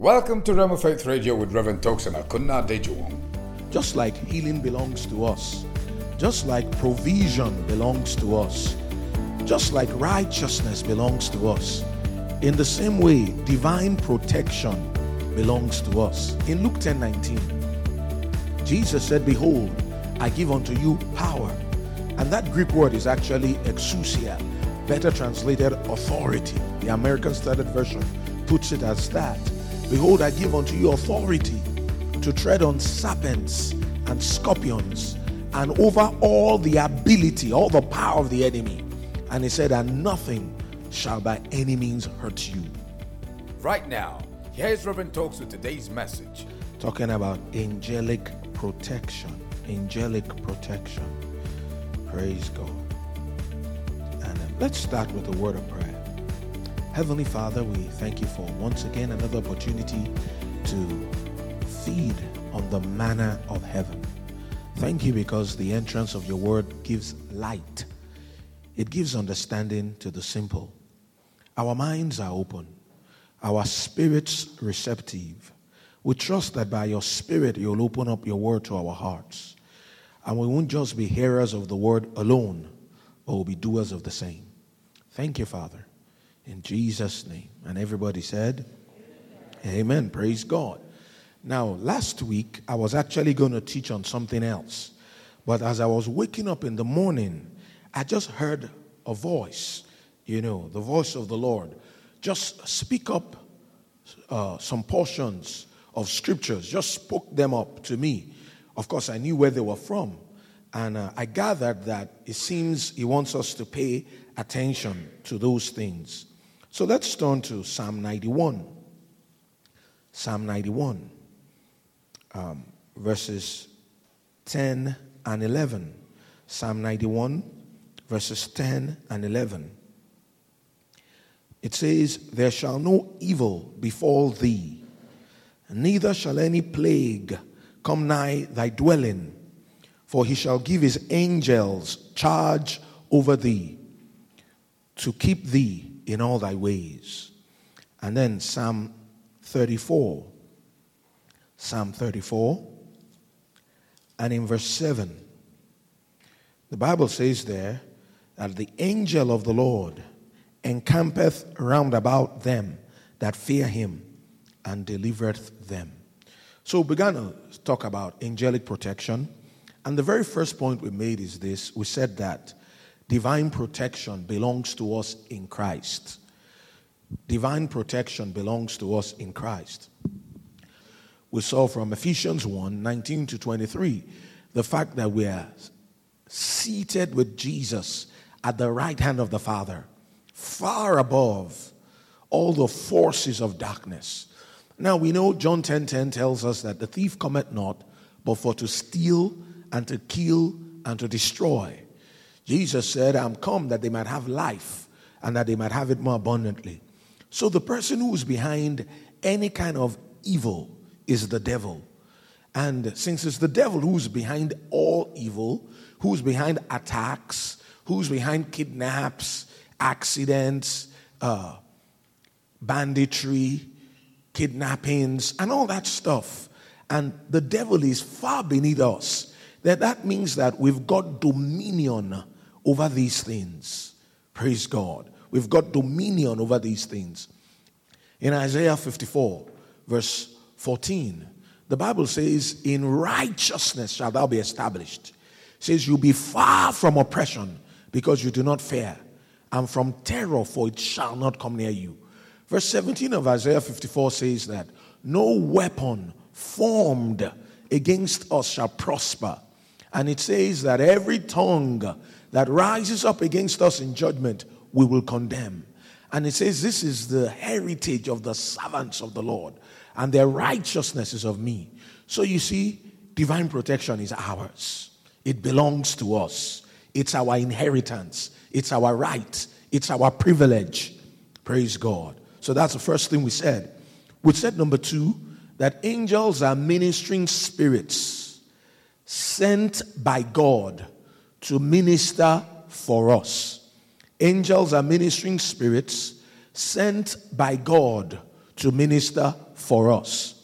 Welcome to Rhema Faith Radio with Reverend Tox and Akunna Dejuong. Just like healing belongs to us, just like provision belongs to us, just like righteousness belongs to us, in the same way, divine protection belongs to us. In Luke 10:19, Jesus said, "Behold, I give unto you power." And that Greek word is actually exousia, better translated authority. The American Standard Version puts it as that. "Behold, I give unto you authority to tread on serpents and scorpions and over all the ability, all the power of the enemy." And he said, "And nothing shall by any means hurt you." Right now, here's Reverend Tox with today's message. Talking about angelic protection. Angelic protection. Praise God. And let's start with a word of prayer. Heavenly Father, we thank you for once again another opportunity to feed on the manna of heaven. Thank you because the entrance of your word gives light. It gives understanding to the simple. Our minds are open. Our spirits receptive. We trust that by your spirit you'll open up your word to our hearts. And we won't just be hearers of the word alone, but we'll be doers of the same. Thank you, Father. In Jesus' name. And everybody said, Amen. Amen. Praise God. Now, last week, I was actually going to teach on something else. But as I was waking up in the morning, I just heard a voice, the voice of the Lord. Just speak up some portions of scriptures. Just spoke them up to me. Of course, I knew where they were from. And I gathered that it seems he wants us to pay attention to those things. So let's turn to Psalm 91. Psalm 91, verses 10 and 11. Psalm 91, verses 10 and 11. It says, "There shall no evil befall thee, neither shall any plague come nigh thy dwelling. For he shall give his angels charge over thee, to keep thee in all thy ways." And then Psalm 34. Psalm 34. And in verse 7. The Bible says there that the angel of the Lord encampeth round about them that fear him and delivereth them. So we began to talk about angelic protection. And the very first point we made is this. We said that divine protection belongs to us in Christ. Divine protection belongs to us in Christ. We saw from Ephesians 1, 19 to 23, the fact that we are seated with Jesus at the right hand of the Father, far above all the forces of darkness. Now we know John 10:10 tells us that the thief cometh not, but for to steal and to kill and to destroy. Jesus said, "I'm come that they might have life and that they might have it more abundantly." So the person who's behind any kind of evil is the devil. And since it's the devil who's behind all evil, who's behind attacks, who's behind kidnaps, accidents, banditry, kidnappings, and all that stuff, and the devil is far beneath us, that means that we've got dominion over these things. Praise God. We've got dominion over these things. In Isaiah 54, verse 14, the Bible says, "In righteousness shalt thou be established." It says, "You'll be far from oppression, because you do not fear, and from terror, for it shall not come near you." Verse 17 of Isaiah 54 says that, "No weapon formed against us shall prosper." And it says that every tongue that rises up against us in judgment, we will condemn. And it says, "This is the heritage of the servants of the Lord, and their righteousness is of me." So you see, divine protection is ours. It belongs to us. It's our inheritance. It's our right. It's our privilege. Praise God. So that's the first thing we said. We said number two, that angels are ministering spirits sent by God to minister for us. Angels are ministering spirits sent by God to minister for us.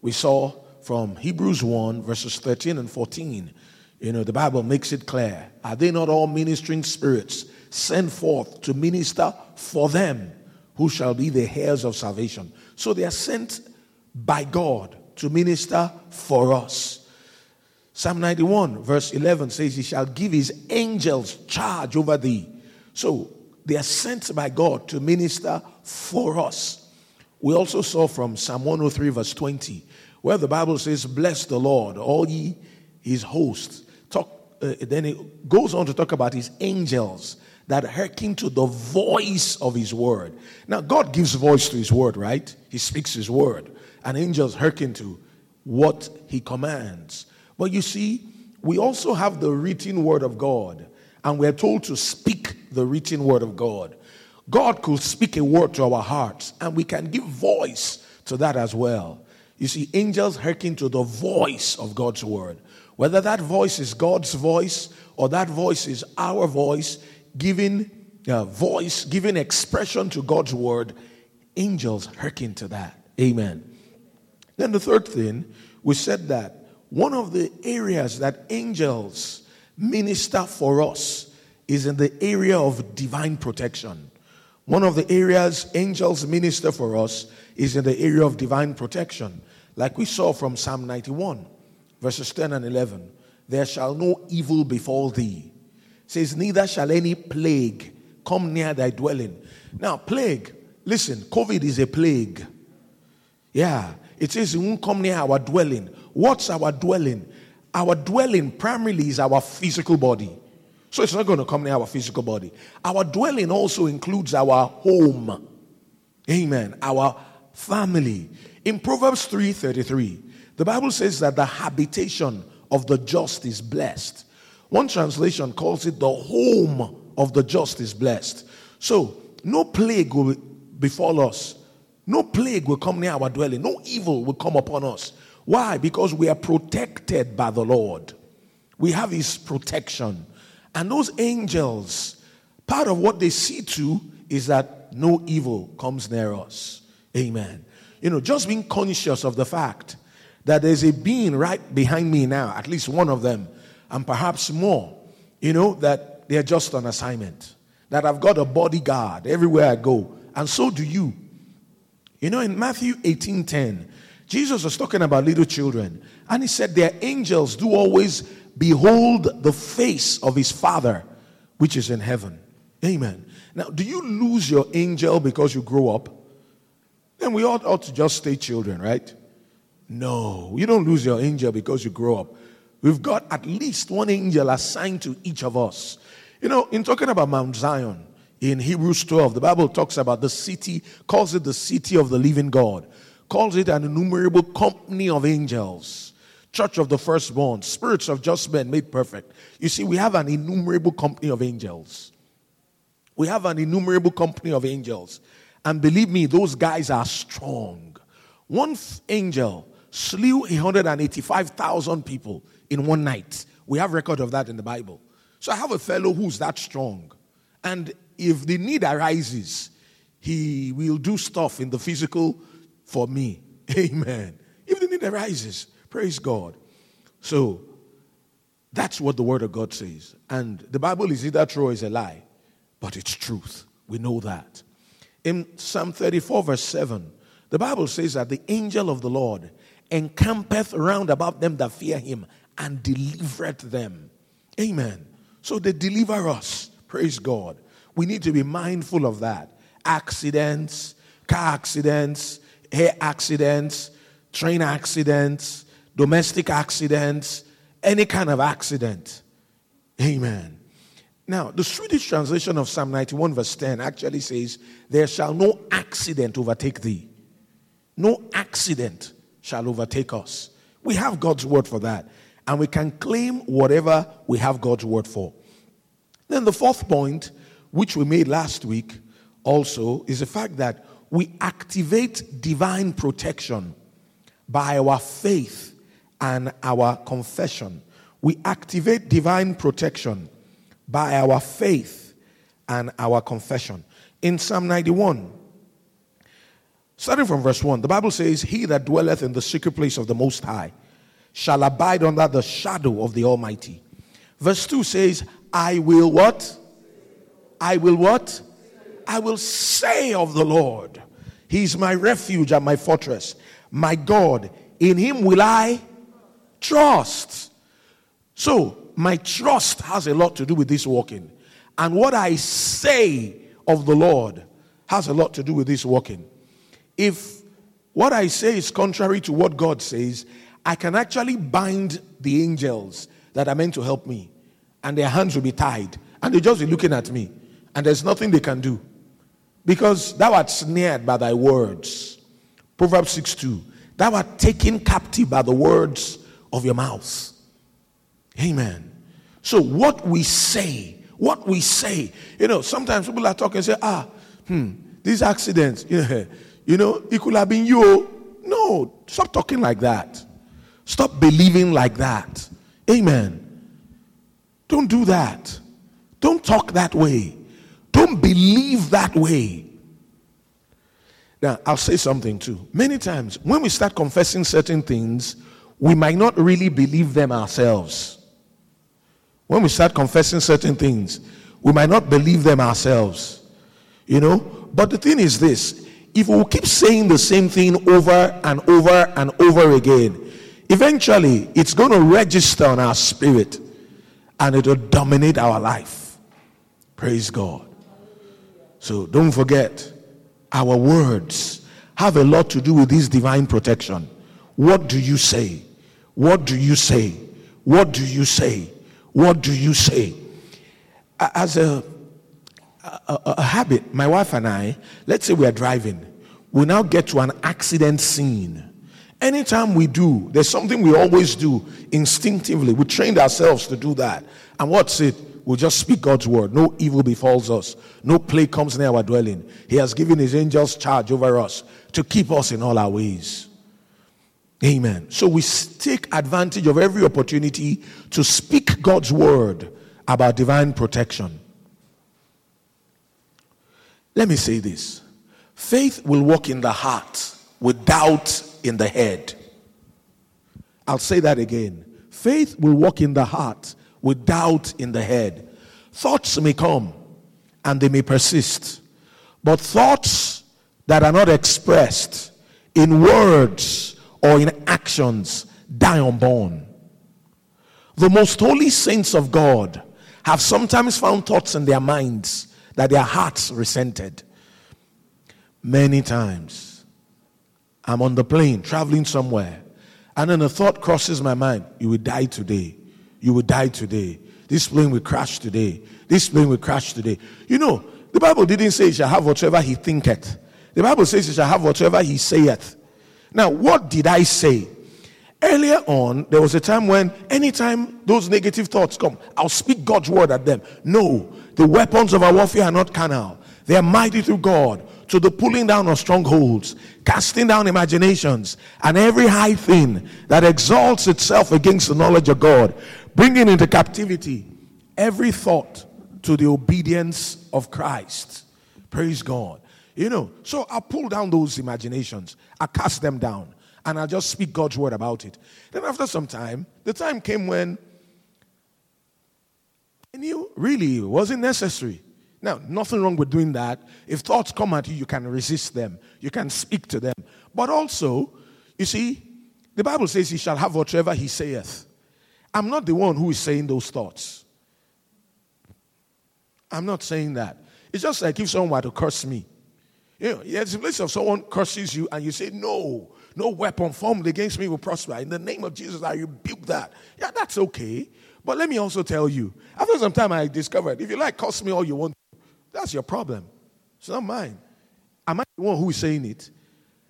We saw from Hebrews 1, verses 13 and 14, the Bible makes it clear. Are they not all ministering spirits sent forth to minister for them who shall be the heirs of salvation? So they are sent by God to minister for us. Psalm 91, verse 11 says, He shall give His angels charge over thee. So they are sent by God to minister for us. We also saw from Psalm 103, verse 20, where the Bible says, Bless the Lord, all ye His hosts. Then it goes on to talk about His angels that hearken to the voice of His word. Now, God gives voice to His word, right? He speaks His word, and angels hearken to what He commands. But you see, we also have the written word of God, and we're told to speak the written word of God. God could speak a word to our hearts, and we can give voice to that as well. You see, angels hearken to the voice of God's word. Whether that voice is God's voice or that voice is our voice, giving expression to God's word, angels hearken to that. Amen. Then the third thing, we said that one of the areas that angels minister for us is in the area of divine protection. One of the areas angels minister for us is in the area of divine protection. Like we saw from Psalm 91, verses 10 and 11. There shall no evil befall thee. It says, neither shall any plague come near thy dwelling. Now, plague, listen, COVID is a plague. Yeah, it says it won't come near our dwelling. What's our dwelling? Our dwelling primarily is our physical body. So it's not going to come near our physical body. Our dwelling also includes our home. Amen. Our family. In Proverbs 3:33, the Bible says that the habitation of the just is blessed. One translation calls it the home of the just is blessed. So no plague will befall us. No plague will come near our dwelling. No evil will come upon us. Why? Because we are protected by the Lord. We have His protection. And those angels, part of what they see to is that no evil comes near us. Amen. Just being conscious of the fact that there's a being right behind me now, at least one of them, and perhaps more, that they're just on assignment, that I've got a bodyguard everywhere I go, and so do you. In Matthew 18:10, Jesus was talking about little children, and He said, their angels do always behold the face of His Father, which is in heaven. Amen. Now, do you lose your angel because you grow up? Then we ought to just stay children, right? No, you don't lose your angel because you grow up. We've got at least one angel assigned to each of us. In talking about Mount Zion, in Hebrews 12, the Bible talks about the city, calls it the city of the living God, calls it an innumerable company of angels. Church of the firstborn, spirits of just men made perfect. You see, we have an innumerable company of angels. We have an innumerable company of angels. And believe me, those guys are strong. One angel slew 185,000 people in one night. We have record of that in the Bible. So I have a fellow who's that strong. And if the need arises, he will do stuff in the physical for me. Amen. If the need arises. Praise God. So, that's what the Word of God says. And the Bible is either true or is a lie, but it's truth. We know that. In Psalm 34, verse 7, the Bible says that the angel of the Lord encampeth round about them that fear Him and delivereth them. Amen. So, they deliver us. Praise God. We need to be mindful of that. Accidents, car accidents, air accidents, train accidents, domestic accidents, any kind of accident. Amen. Now, the Swedish translation of Psalm 91 verse 10 actually says, there shall no accident overtake thee. No accident shall overtake us. We have God's word for that. And we can claim whatever we have God's word for. Then the fourth point, which we made last week also, is the fact that we activate divine protection by our faith and our confession. We activate divine protection by our faith and our confession. In Psalm 91, Starting from verse 1, the Bible says, "He that dwelleth in the secret place of the Most High shall abide under the shadow of the Almighty." Verse 2 says, "I will what? I will what? I will say of the Lord, He is my refuge and my fortress, my God. In Him will I trust." So, my trust has a lot to do with this walking. And what I say of the Lord has a lot to do with this walking. If what I say is contrary to what God says, I can actually bind the angels that are meant to help me, and their hands will be tied, and they'll just be looking at me, and there's nothing they can do, because thou art snared by thy words. Proverbs 6:2. Thou art taken captive by the words of your mouth. Amen. So what we say, sometimes people are talking and say, these accidents, it could have been you. No, stop talking like that. Stop believing like that. Amen. Don't do that. Don't talk that way. Don't believe that way. Now, I'll say something too. Many times, when we start confessing certain things, we might not really believe them ourselves. When we start confessing certain things, we might not believe them ourselves. But the thing is this. If we keep saying the same thing over and over and over again, eventually, it's going to register on our spirit, and it will dominate our life. Praise God. So don't forget, our words have a lot to do with this divine protection. What do you say? What do you say? What do you say? What do you say? As a habit, my wife and I, let's say we are driving. We now get to an accident scene. Anytime we do, there's something we always do instinctively. We trained ourselves to do that. And what's it? We'll just speak God's word. No evil befalls us. No plague comes near our dwelling. He has given His angels charge over us to keep us in all our ways. Amen. So we take advantage of every opportunity to speak God's word about divine protection. Let me say this. Faith will walk in the heart with doubt in the head. I'll say that again. Faith will walk in the heart with doubt in the head. Thoughts may come and they may persist, but thoughts that are not expressed in words or in actions die unborn. The most holy saints of God have sometimes found thoughts in their minds that their hearts resented. Many times I'm on the plane, traveling somewhere, and then a thought crosses my mind. You will die today. You will die today. This plane will crash today. This plane will crash today. The Bible didn't say he shall have whatsoever he thinketh. The Bible says he shall have whatsoever he saith. Now, what did I say? Earlier on, there was a time when anytime those negative thoughts come, I'll speak God's word at them. No, the weapons of our warfare are not carnal. They are mighty through God, to the pulling down of strongholds, casting down imaginations, and every high thing that exalts itself against the knowledge of God, bringing into captivity every thought to the obedience of Christ. Praise God. So I pull down those imaginations. I cast them down, and I just speak God's word about it. Then after some time, the time came when I knew really it wasn't necessary. Now, nothing wrong with doing that. If thoughts come at you, you can resist them. You can speak to them. But also, you see, the Bible says he shall have whatever he saith. I'm not the one who is saying those thoughts. I'm not saying that. It's just like if someone were to curse me. There's a place of someone curses you and you say, no weapon formed against me will prosper. In the name of Jesus, I rebuke that. Yeah, that's okay. But let me also tell you, after some time I discovered, if you like, curse me all you want. That's your problem. It's not mine. Am I the one who is saying it?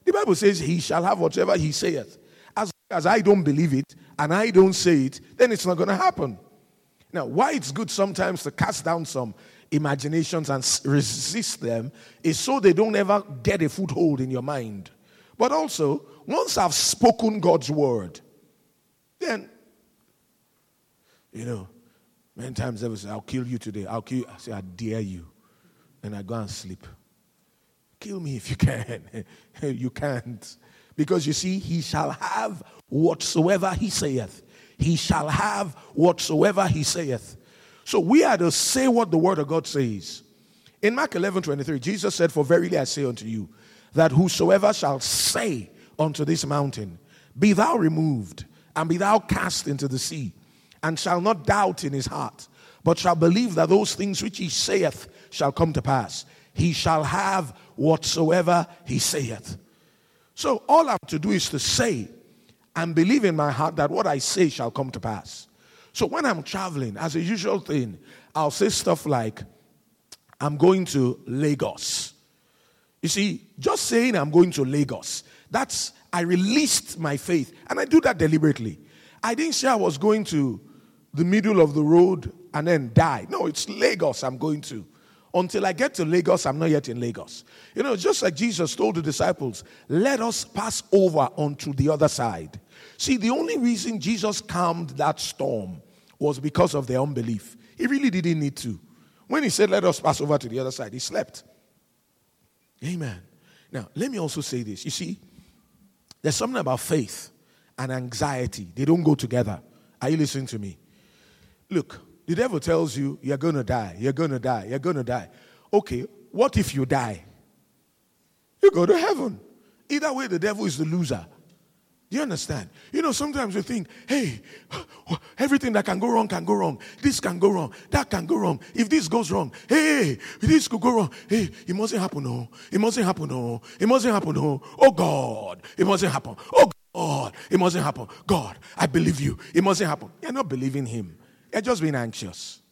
The Bible says he shall have whatever he saith. As long as I don't believe it and I don't say it, then it's not going to happen. Now, why it's good sometimes to cast down some imaginations and resist them is so they don't ever get a foothold in your mind. But also, once I've spoken God's word, then, many times they will say, I'll kill you today. I say, I dare you. And I go and sleep. Kill me if you can. You can't. Because you see, he shall have whatsoever he saith. He shall have whatsoever he saith. So we are to say what the word of God says. In Mark 11:23, Jesus said, "For verily I say unto you, that whosoever shall say unto this mountain, Be thou removed, and be thou cast into the sea, and shall not doubt in his heart, but shall believe that those things which he saith shall come to pass, he shall have whatsoever he saith." So all I have to do is to say and believe in my heart that what I say shall come to pass. So when I'm traveling, as a usual thing, I'll say stuff like, "I'm going to Lagos." You see, just saying I'm going to Lagos, that's, I released my faith. And I do that deliberately. I didn't say I was going to the middle of the road and then die. No, it's Lagos I'm going to. Until I get to Lagos, I'm not yet in Lagos. You know, just like Jesus told the disciples, "Let us pass over onto the other side." See, the only reason Jesus calmed that storm was because of their unbelief. He really didn't need to. When he said, "Let us pass over to the other side," he slept. Amen. Now, let me also say this. You see, there's something about faith and anxiety. They don't go together. Are you listening to me? Look, the devil tells you, you're going to die, you're going to die, you're going to die. Okay, what if you die? You go to heaven. Either way, the devil is the loser. Do you understand? You know, sometimes you think, hey, everything that can go wrong can go wrong. This can go wrong. That can go wrong. If this goes wrong, hey, this could go wrong. Hey, it mustn't happen, no. It mustn't happen, no. It mustn't happen, no. Oh, God. It mustn't happen. Oh, God. It mustn't happen. God, I believe you. It mustn't happen. You're not believing him. You're just being anxious.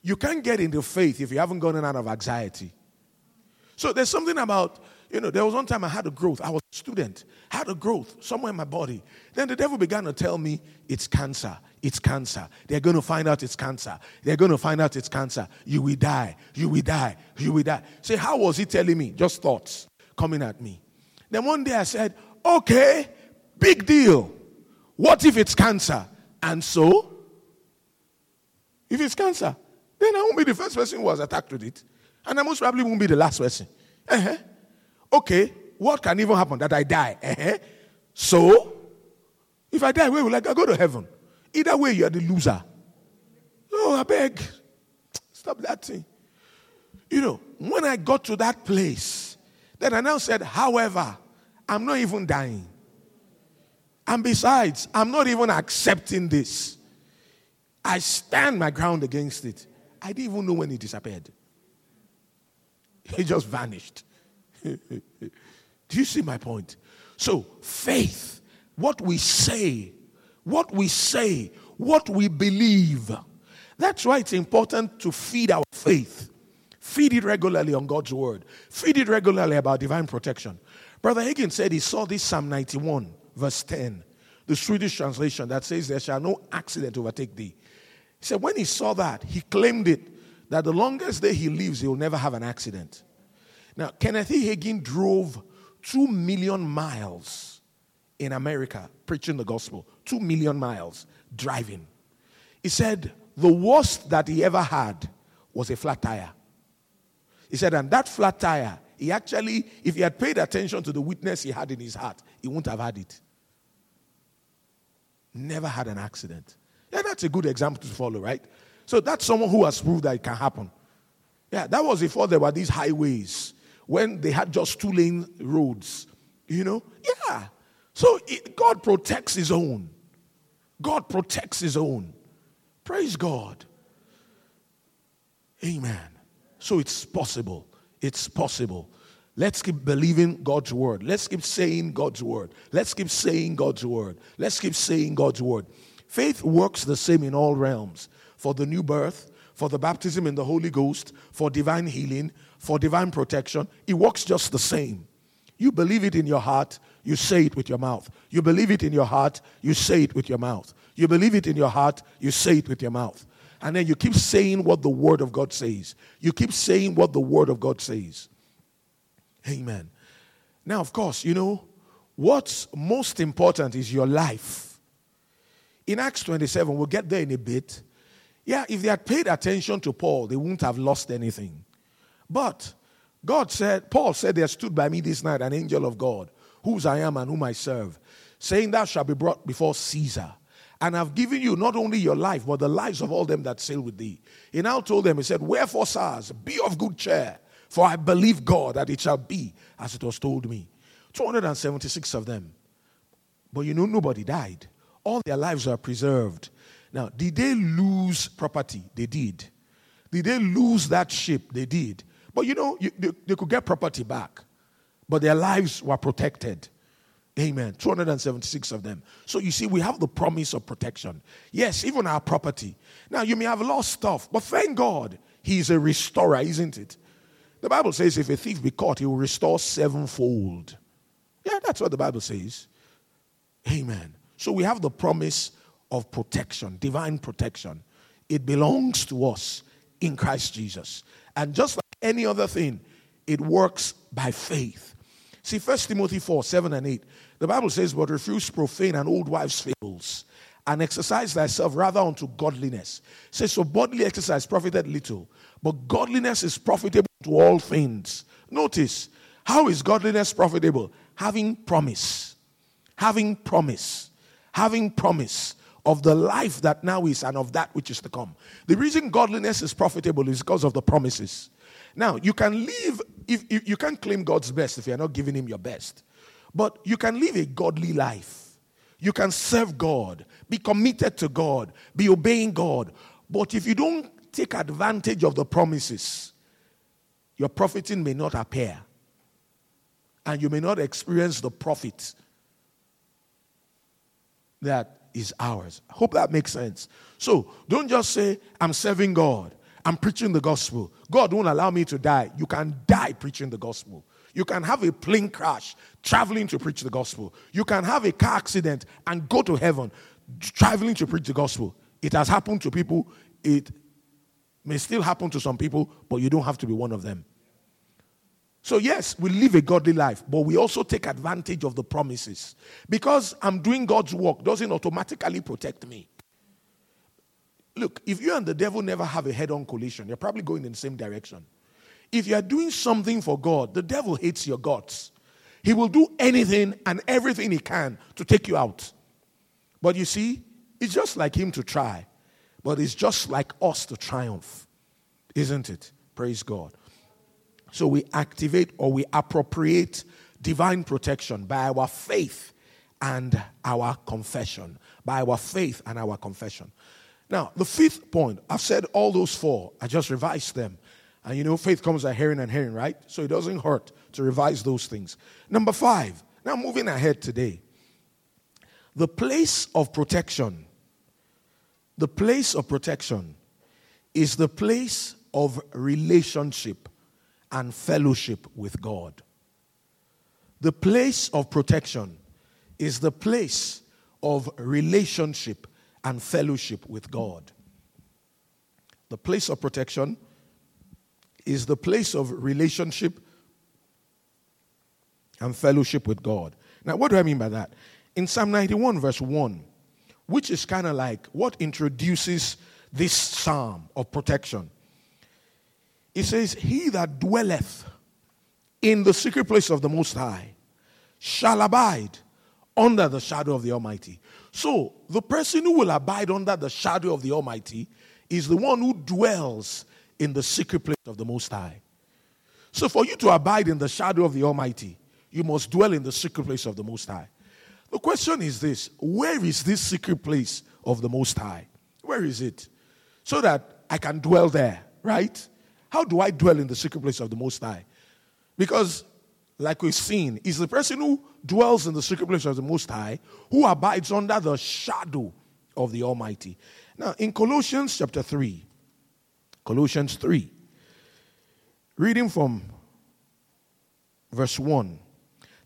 You can't get into faith if you haven't gotten out of anxiety. So there's something about... You know, there was one time I had a growth. I was a student. Had a growth somewhere in my body. Then the devil began to tell me, "It's cancer. It's cancer. They're going to find out it's cancer. They're going to find out it's cancer. You will die. You will die. You will die." See, how was he telling me? Just thoughts coming at me. Then one day I said, "Okay, big deal. What if it's cancer?" And so, if it's cancer, then I won't be the first person who was attacked with it. And I most probably won't be the last person. Uh-huh. Okay, what can even happen? That I die. Uh-huh. So, if I die, where will I go to heaven? Either way, you're the loser. Oh, I beg. Stop that thing. You know, when I got to that place, then I now said, "However, I'm not even dying. And besides, I'm not even accepting this. I stand my ground against it." I didn't even know when it disappeared. It just vanished. Do you see my point? So, faith, what we say, what we believe. That's why it's important to feed our faith. Feed it regularly on God's word. Feed it regularly about divine protection. Brother Hagin said he saw this Psalm 91, verse 10, the Swedish translation that says, "There shall no accident overtake thee." He said when he saw that, he claimed it, that the longest day he lives, he will never have an accident. Now, Kenneth E. Hagin drove 2 million miles in America preaching the gospel. 2 million miles driving. He said the worst that he ever had was a flat tire. He said, and that flat tire, he actually, if he had paid attention to the witness he had in his heart, he wouldn't have had it. Never had an accident. Yeah, that's a good example to follow, right? So that's someone who has proved that it can happen. Yeah, that was before there were these highways, when they had just 2-lane roads, you know? Yeah. So God protects his own. God protects his own. Praise God. Amen. So it's possible. It's possible. Let's keep believing God's word. Let's keep saying God's word. Let's keep saying God's word. Let's keep saying God's word. Faith works the same in all realms. For the new birth, for the baptism in the Holy Ghost, for divine healing, for divine protection, it works just the same. You believe it in your heart, you say it with your mouth. You believe it in your heart, you say it with your mouth. You believe it in your heart, you say it with your mouth. And then you keep saying what the Word of God says. You keep saying what the Word of God says. Amen. Now, of course, you know, what's most important is your life. In Acts 27, we'll get there in a bit. Yeah, if they had paid attention to Paul, they wouldn't have lost anything. But God said, Paul said, there stood by me this night an angel of God, whose I am and whom I serve, saying, thou shalt be brought before Caesar, and I've given you not only your life, but the lives of all them that sail with thee. He now told them, he said, wherefore, sirs, be of good cheer, for I believe God that it shall be as it was told me. 276 of them. But you know, nobody died. All their lives were preserved. Now, did they lose property? They did. Did they lose that ship? They did. But you know, they could get property back. But their lives were protected. Amen. 276 of them. So you see, we have the promise of protection. Yes, even our property. Now, you may have lost stuff, but thank God, He is a restorer, isn't it? The Bible says if a thief be caught, he will restore sevenfold. Yeah, that's what the Bible says. Amen. So we have the promise of protection, divine protection. It belongs to us in Christ Jesus. And just like any other thing, it works by faith. See, 1 Timothy 4, 7 and 8, the Bible says, but refuse profane and old wives' fables, and exercise thyself rather unto godliness. It says, so bodily exercise profiteth little, but godliness is profitable to all things. Notice, how is godliness profitable? Having promise. Having promise. Having promise of the life that now is and of that which is to come. The reason godliness is profitable is because of the promises. Now, you can live, if you can't claim God's best if you're not giving Him your best. But you can live a godly life. You can serve God, be committed to God, be obeying God. But if you don't take advantage of the promises, your profiting may not appear. And you may not experience the profit that is ours. I hope that makes sense. So, don't just say, I'm serving God. I'm preaching the gospel. God won't allow me to die. You can die preaching the gospel. You can have a plane crash traveling to preach the gospel. You can have a car accident and go to heaven traveling to preach the gospel. It has happened to people. It may still happen to some people, but you don't have to be one of them. So yes, we live a godly life, but we also take advantage of the promises. Because I'm doing God's work doesn't automatically protect me. Look, if you and the devil never have a head-on collision, you're probably going in the same direction. If you're doing something for God, the devil hates your guts. He will do anything and everything he can to take you out. But you see, it's just like him to try. But it's just like us to triumph. Isn't it? Praise God. So we activate or we appropriate divine protection by our faith and our confession. By our faith and our confession. Now, the fifth point, I've said all those four. I just revised them. And you know, faith comes by hearing and hearing, right? So it doesn't hurt to revise those things. Number five, now moving ahead today. The place of protection. The place of protection is the place of relationship and fellowship with God. The place of protection is the place of relationship and fellowship with God. The place of protection is the place of relationship and fellowship with God. Now, what do I mean by that? In Psalm 91, verse 1, which is kind of like what introduces this psalm of protection. It says, he that dwelleth in the secret place of the Most High shall abide under the shadow of the Almighty. So, the person who will abide under the shadow of the Almighty is the one who dwells in the secret place of the Most High. So, for you to abide in the shadow of the Almighty, you must dwell in the secret place of the Most High. The question is this, where is this secret place of the Most High? Where is it? So that I can dwell there, right? How do I dwell in the secret place of the Most High? Because like we've seen, is the person who dwells in the secret place of the Most High who abides under the shadow of the Almighty. Now, in Colossians chapter 3, Colossians 3, reading from verse 1,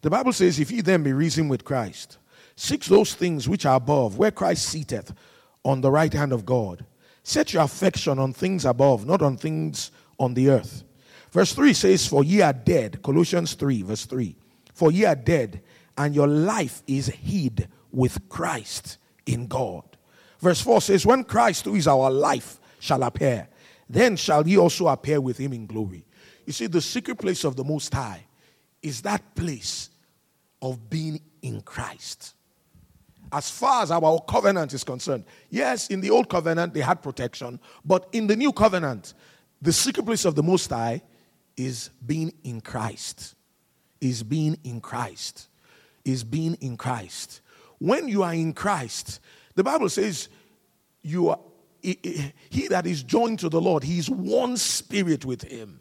the Bible says, if ye then be reasoned with Christ, seek those things which are above, where Christ sitteth on the right hand of God. Set your affection on things above, not on things on the earth. Verse 3 says, for ye are dead. Colossians 3, verse 3. For ye are dead, and your life is hid with Christ in God. Verse 4 says, when Christ, who is our life, shall appear, then shall ye also appear with him in glory. You see, the secret place of the Most High is that place of being in Christ. As far as our old covenant is concerned, yes, in the old covenant they had protection, but in the new covenant, the secret place of the Most High is being in Christ. Is being in Christ. Is being in Christ. When you are in Christ, the Bible says, "You are he that is joined to the Lord, he is one spirit with him."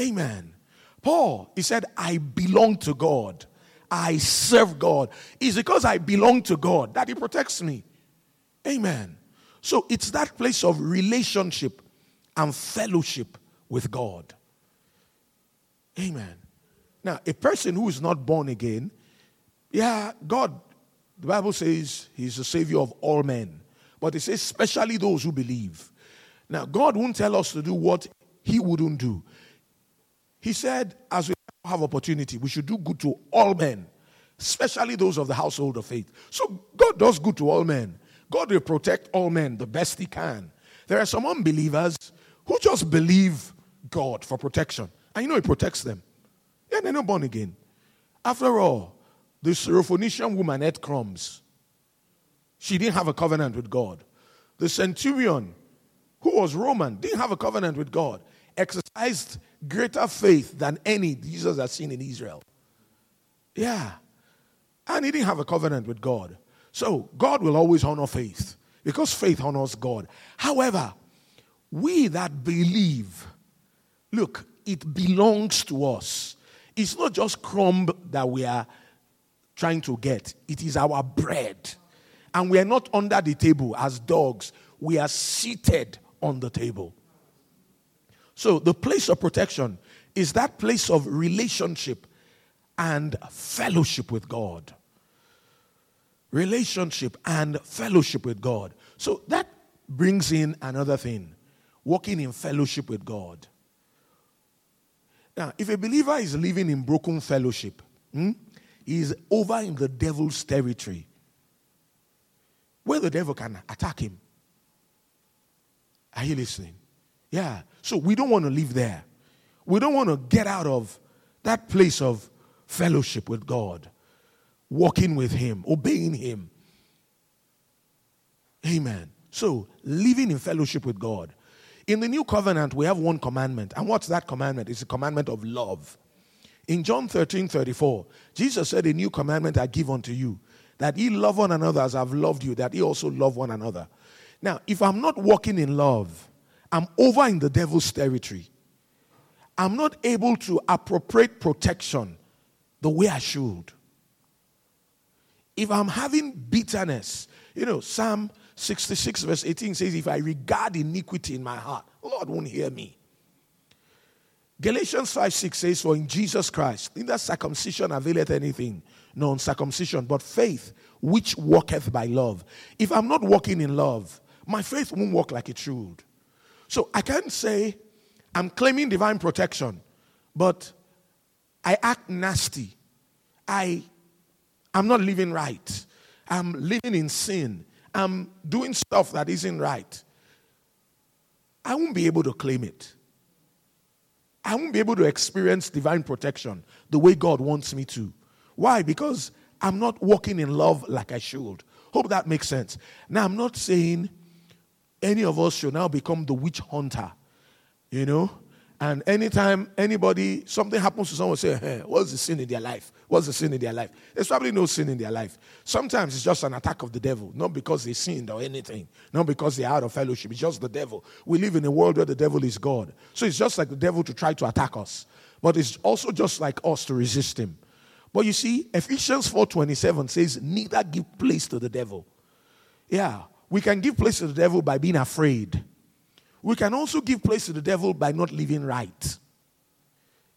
Amen. Paul, he said, "I belong to God. I serve God." It's because I belong to God that he protects me. Amen. So it's that place of relationship and fellowship with God. Amen. Now, a person who is not born again, God, the Bible says he's the Savior of all men. But it says especially those who believe. Now, God won't tell us to do what he wouldn't do. He said, as we have opportunity, we should do good to all men, especially those of the household of faith. So God does good to all men. God will protect all men the best he can. There are some unbelievers who just believe God for protection. And you know he protects them. Yeah, they're not born again. After all, the Syrophoenician woman ate crumbs. She didn't have a covenant with God. The centurion, who was Roman, didn't have a covenant with God, exercised greater faith than any Jesus has seen in Israel. Yeah. And he didn't have a covenant with God. So God will always honor faith because faith honors God. However, we that believe, look, it belongs to us. It's not just crumb that we are trying to get. It is our bread. And we are not under the table as dogs. We are seated on the table. So the place of protection is that place of relationship and fellowship with God. Relationship and fellowship with God. So that brings in another thing, walking in fellowship with God. Now, if a believer is living in broken fellowship, he is over in the devil's territory, where the devil can attack him. Are you listening? Yeah. So we don't want to live there. We don't want to get out of that place of fellowship with God, walking with him, obeying him. Amen. So living in fellowship with God. In the new covenant, we have one commandment. And what's that commandment? It's the commandment of love. In John 13:34, Jesus said, "A new commandment I give unto you, that ye love one another as I've loved you, that ye also love one another." Now, if I'm not walking in love, I'm over in the devil's territory. I'm not able to appropriate protection the way I should. If I'm having bitterness, you know, Psalm 66 verse 18 says, "If I regard iniquity in my heart, Lord won't hear me." Galatians 5:6 says, "For in Jesus Christ, neither circumcision availeth anything, nor uncircumcision, but faith which walketh by love." If I'm not walking in love, my faith won't walk like it should. So I can't say I'm claiming divine protection, but I act nasty. I'm not living right. I'm living in sin. I'm doing stuff that isn't right. I won't be able to claim it. I won't be able to experience divine protection the way God wants me to. Why? Because I'm not walking in love like I should. Hope that makes sense. Now, I'm not saying any of us should now become the witch hunter, you know. And anytime anybody, something happens to someone, say, "Hey, what's the sin in their life? What's the sin in their life?" There's probably no sin in their life. Sometimes it's just an attack of the devil, not because they sinned or anything, not because they're out of fellowship. It's just the devil. We live in a world where the devil is God. So it's just like the devil to try to attack us. But it's also just like us to resist him. But you see, Ephesians 4:27 says, "Neither give place to the devil." Yeah, we can give place to the devil by being afraid. We can also give place to the devil by not living right.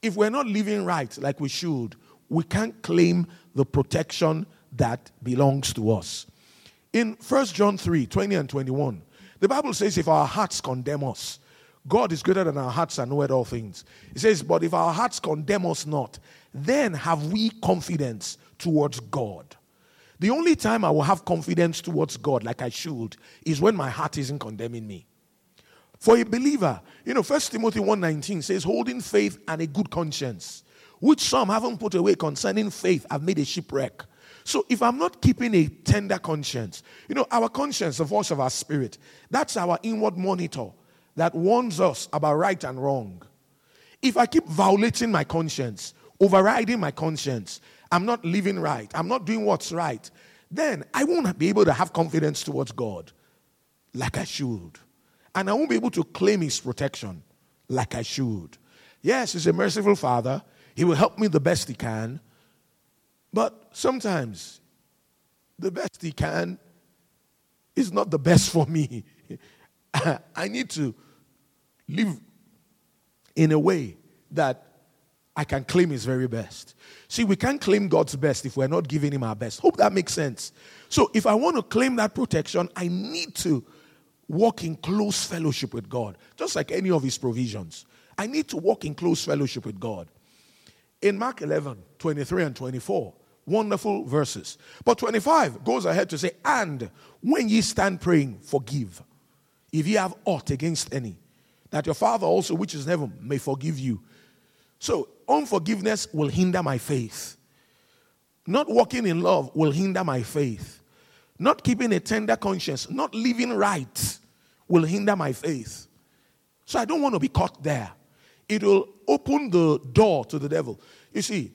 If we're not living right like we should, we can't claim the protection that belongs to us. In 1 John 3:20 and 21, the Bible says, "If our hearts condemn us, God is greater than our hearts and knoweth all things." It says, "But if our hearts condemn us not, then have we confidence towards God." The only time I will have confidence towards God like I should is when my heart isn't condemning me. For a believer, you know, 1 Timothy 1:19 says, holding faith and a good conscience, which some haven't put away concerning faith, have made a shipwreck. So if I'm not keeping a tender conscience, you know, our conscience, the voice of our spirit, that's our inward monitor that warns us about right and wrong. If I keep violating my conscience, overriding my conscience, I'm not living right, I'm not doing what's right, then I won't be able to have confidence towards God like I should. And I won't be able to claim his protection like I should. Yes, he's a merciful father. He will help me the best he can. But sometimes the best he can is not the best for me. I need to live in a way that I can claim his very best. See, we can't claim God's best if we're not giving him our best. Hope that makes sense. So if I want to claim that protection, I need to walk in close fellowship with God, just like any of his provisions. I need to walk in close fellowship with God. In Mark 11:23 and 24, wonderful verses. But 25 goes ahead to say, and when ye stand praying, forgive, if ye have aught against any, that your Father also which is in heaven may forgive you. So unforgiveness will hinder my faith. Not walking in love will hinder my faith. Not keeping a tender conscience, not living right, will hinder my faith. So I don't want to be caught there. It will open the door to the devil. You see,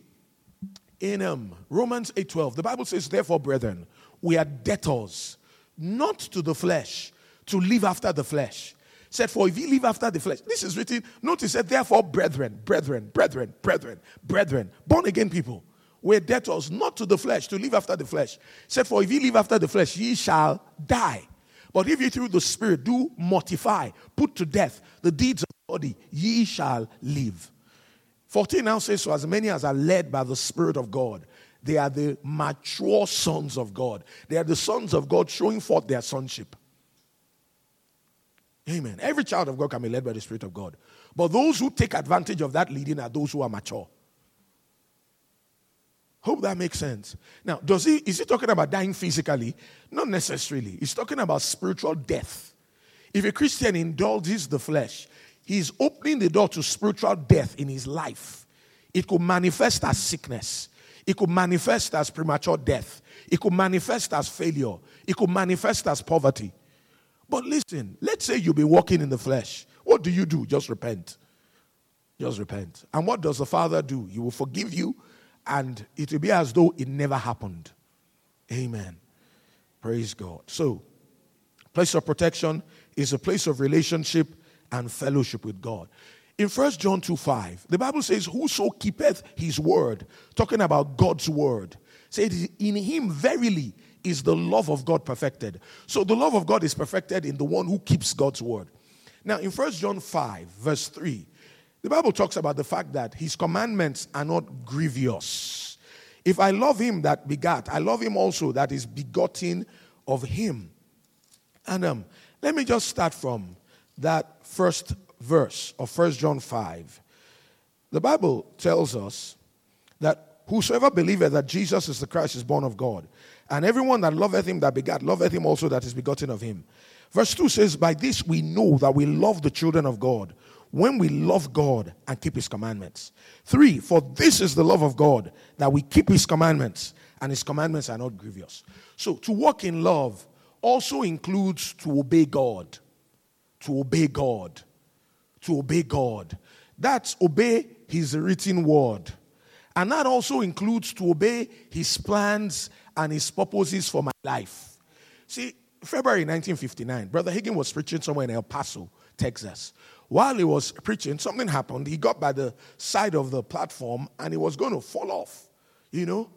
in Romans 8:12, the Bible says, therefore, brethren, we are debtors, not to the flesh, to live after the flesh. Said, for if you live after the flesh, this is written, notice that, therefore, brethren, born again people. We're debtors, not to the flesh, to live after the flesh. Said, for if ye live after the flesh, ye shall die. But if ye through the Spirit do mortify, put to death the deeds of the body, ye shall live. 14 now says, so as many as are led by the Spirit of God, they are the mature sons of God. They are the sons of God showing forth their sonship. Amen. Every child of God can be led by the Spirit of God. But those who take advantage of that leading are those who are mature. Hope that makes sense. Now, is he talking about dying physically? Not necessarily. He's talking about spiritual death. If a Christian indulges the flesh, he's opening the door to spiritual death in his life. It could manifest as sickness. It could manifest as premature death. It could manifest as failure. It could manifest as poverty. But listen, let's say you'll be walking in the flesh. What do? Just repent. Just repent. And what does the Father do? He will forgive you. And it will be as though it never happened. Amen. Praise God. So, place of protection is a place of relationship and fellowship with God. In 1 John 2:5, the Bible says, whoso keepeth his word, talking about God's word, says, in him verily is the love of God perfected. So the love of God is perfected in the one who keeps God's word. Now, in 1 John 5, verse 3, the Bible talks about the fact that his commandments are not grievous. If I love him that begat, I love him also that is begotten of him. And let me just start from that first verse of 1 John 5. The Bible tells us that whosoever believeth that Jesus is the Christ is born of God. And everyone that loveth him that begat, loveth him also that is begotten of him. Verse 2 says, by this we know that we love the children of God, when we love God and keep his commandments. 3, for this is the love of God, that we keep his commandments, and his commandments are not grievous. So to walk in love also includes to obey God. To obey God. To obey God. That's obey his written word. And that also includes to obey his plans and his purposes for my life. See, February 1959, Brother Hagin was preaching somewhere in El Paso, Texas. While he was preaching, something happened. He got by the side of the platform and he was going to fall off, you know.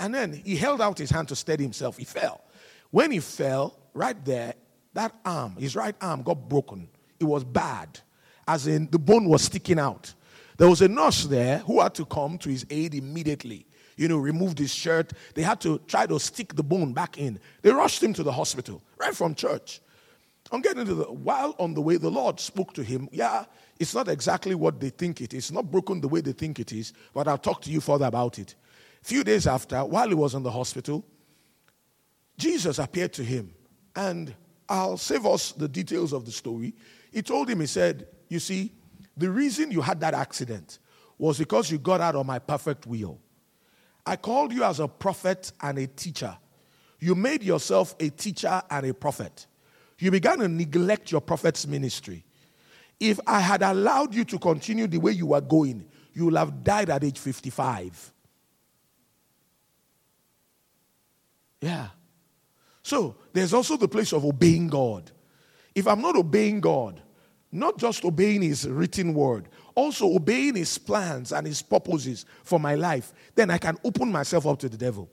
And then he held out his hand to steady himself. He fell. When he fell, right there, that arm, his right arm got broken. It was bad, as in the bone was sticking out. There was a nurse there who had to come to his aid immediately. You know, removed his shirt. They had to try to stick the bone back in. They rushed him to the hospital, right from church. While on the way, the Lord spoke to him. Yeah, it's not exactly what they think it is. It's not broken the way they think it is, but I'll talk to you further about it. A few days after, while he was in the hospital, Jesus appeared to him and I'll save us the details of the story. He told him, he said, you see, the reason you had that accident was because you got out of my perfect will. I called you as a prophet and a teacher. You made yourself a teacher and a prophet. You began to neglect your prophet's ministry. If I had allowed you to continue the way you were going, you would have died at age 55. Yeah. So there's also the place of obeying God. If I'm not obeying God, not just obeying his written word, also obeying his plans and his purposes for my life, then I can open myself up to the devil.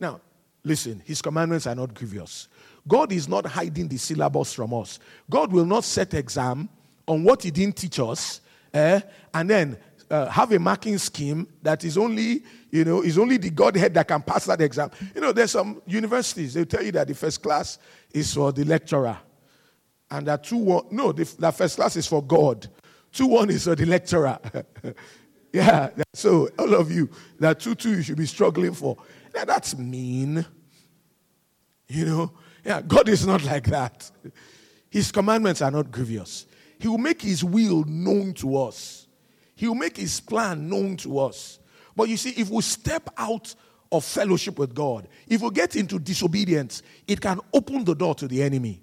Now, listen, his commandments are not grievous. God is not hiding the syllabus from us. God will not set exam on what he didn't teach us, and then have a marking scheme that is only, you know, is only the Godhead that can pass that exam. You know, there's some universities, they'll tell you that the first class is for the lecturer. And that the first class is for God. 2-1 is for the lecturer. Yeah, so all of you, that 2-2 you should be struggling for. Now, that's mean. You know, yeah, God is not like that. His commandments are not grievous. He will make his will known to us. He will make his plan known to us. But you see, if we step out of fellowship with God, if we get into disobedience, it can open the door to the enemy.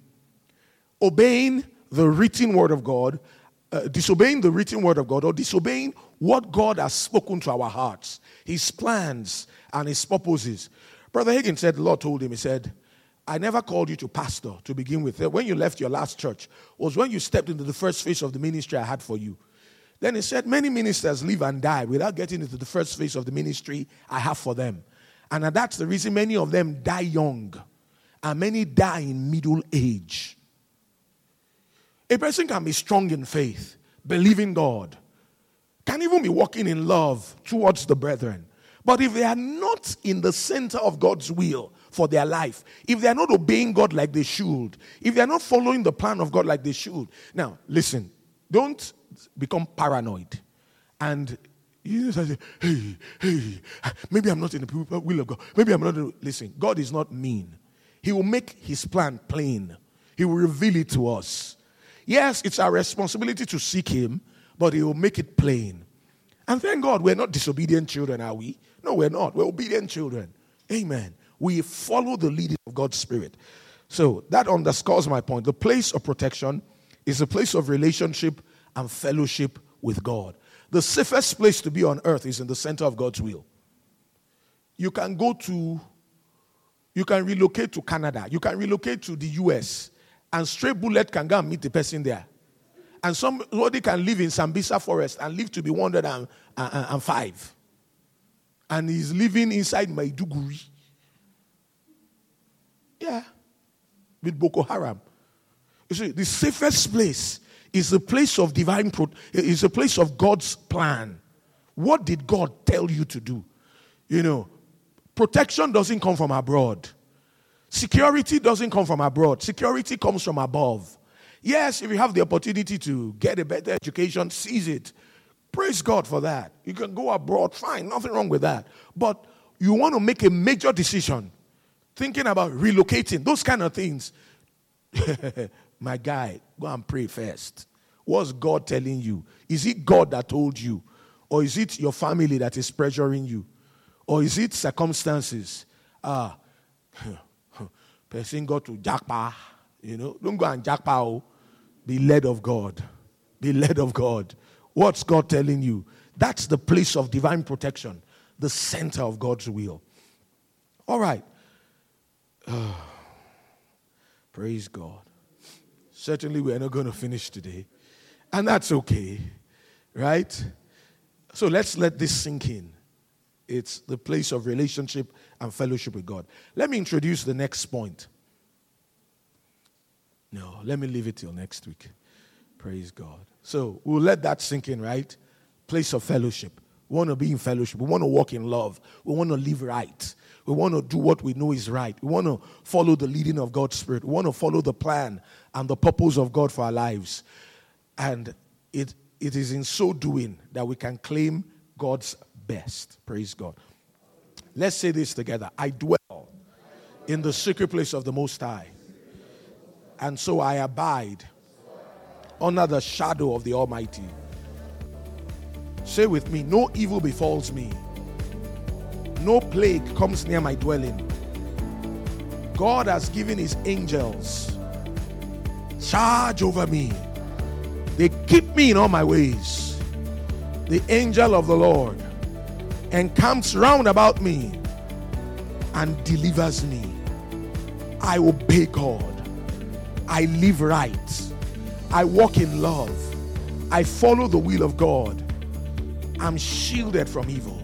Obeying the written word of God, disobeying the written word of God, or disobeying what God has spoken to our hearts, his plans and his purposes. Brother Hagin said, the Lord told him, he said, I never called you to pastor to begin with. When you left your last church was when you stepped into the first phase of the ministry I had for you. Then he said, many ministers live and die without getting into the first phase of the ministry I have for them. And that's the reason many of them die young and many die in middle age. A person can be strong in faith, believing God, can even be walking in love towards the brethren. But if they are not in the center of God's will for their life, if they are not obeying God like they should, if they are not following the plan of God like they should. Now, listen, don't become paranoid. And you just say, hey, maybe I'm not in the will of God. Maybe I'm not. Listen, God is not mean. He will make his plan plain. He will reveal it to us. Yes, it's our responsibility to seek him, but he will make it plain. And thank God we're not disobedient children, are we? No, we're not. We're obedient children. Amen. We follow the leading of God's Spirit. So that underscores my point. The place of protection is a place of relationship and fellowship with God. The safest place to be on earth is in the center of God's will. You can relocate to Canada. You can relocate to the U.S. And stray bullet can go and meet the person there. And somebody can live in Sambisa Forest and live to be 105. And he's living inside Maiduguri. Yeah. With Boko Haram. You see, the safest place is the place of is the place of God's plan. What did God tell you to do? You know, protection doesn't come from abroad. Security doesn't come from abroad. Security comes from above. Yes, if you have the opportunity to get a better education, seize it. Praise God for that. You can go abroad, fine, nothing wrong with that. But you want to make a major decision, thinking about relocating, those kind of things. My guy, go and pray first. What's God telling you? Is it God that told you? Or is it your family that is pressuring you? Or is it circumstances? Person go to Jakpa, you know. Don't go and Jakpa. Be led of God. Be led of God. What's God telling you? That's the place of divine protection. The center of God's will. All right. Praise God. Certainly we are not going to finish today. And that's okay. Right? So let's let this sink in. It's the place of relationship and fellowship with God. Let me introduce the next point. No, let me leave it till next week. Praise God. So we'll let that sink in, right? Place of fellowship. We want to be in fellowship. We want to walk in love. We want to live right. We want to do what we know is right. We want to follow the leading of God's Spirit. We want to follow the plan and the purpose of God for our lives. And it is in so doing that we can claim God's best. Praise God. Let's say this together. I dwell in the secret place of the Most High. And so I abide under the shadow of the Almighty. Say with me, no evil befalls me. No plague comes near my dwelling. God has given his angels charge over me. They keep me in all my ways. The angel of the Lord encamps round about me and delivers me. I obey God. I live right. I walk in love. I follow the will of God. I'm shielded from evil.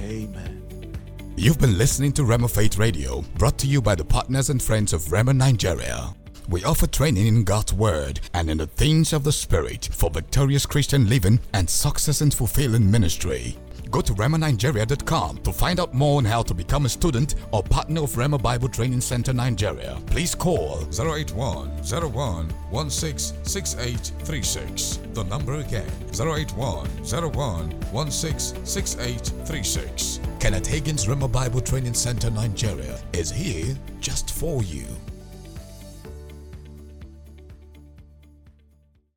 Amen. You've been listening to Rhema Faith Radio, brought to you by the partners and friends of Rhema Nigeria. We offer training in God's Word and in the things of the Spirit for victorious Christian living and success in fulfilling ministry. Go to RhemaNigeria.com to find out more on how to become a student or partner of Rhema Bible Training Center Nigeria. Please call 081-01-166836. The number again, 081-01-166836. Kenneth Hagin's Rhema Bible Training Center Nigeria is here just for you.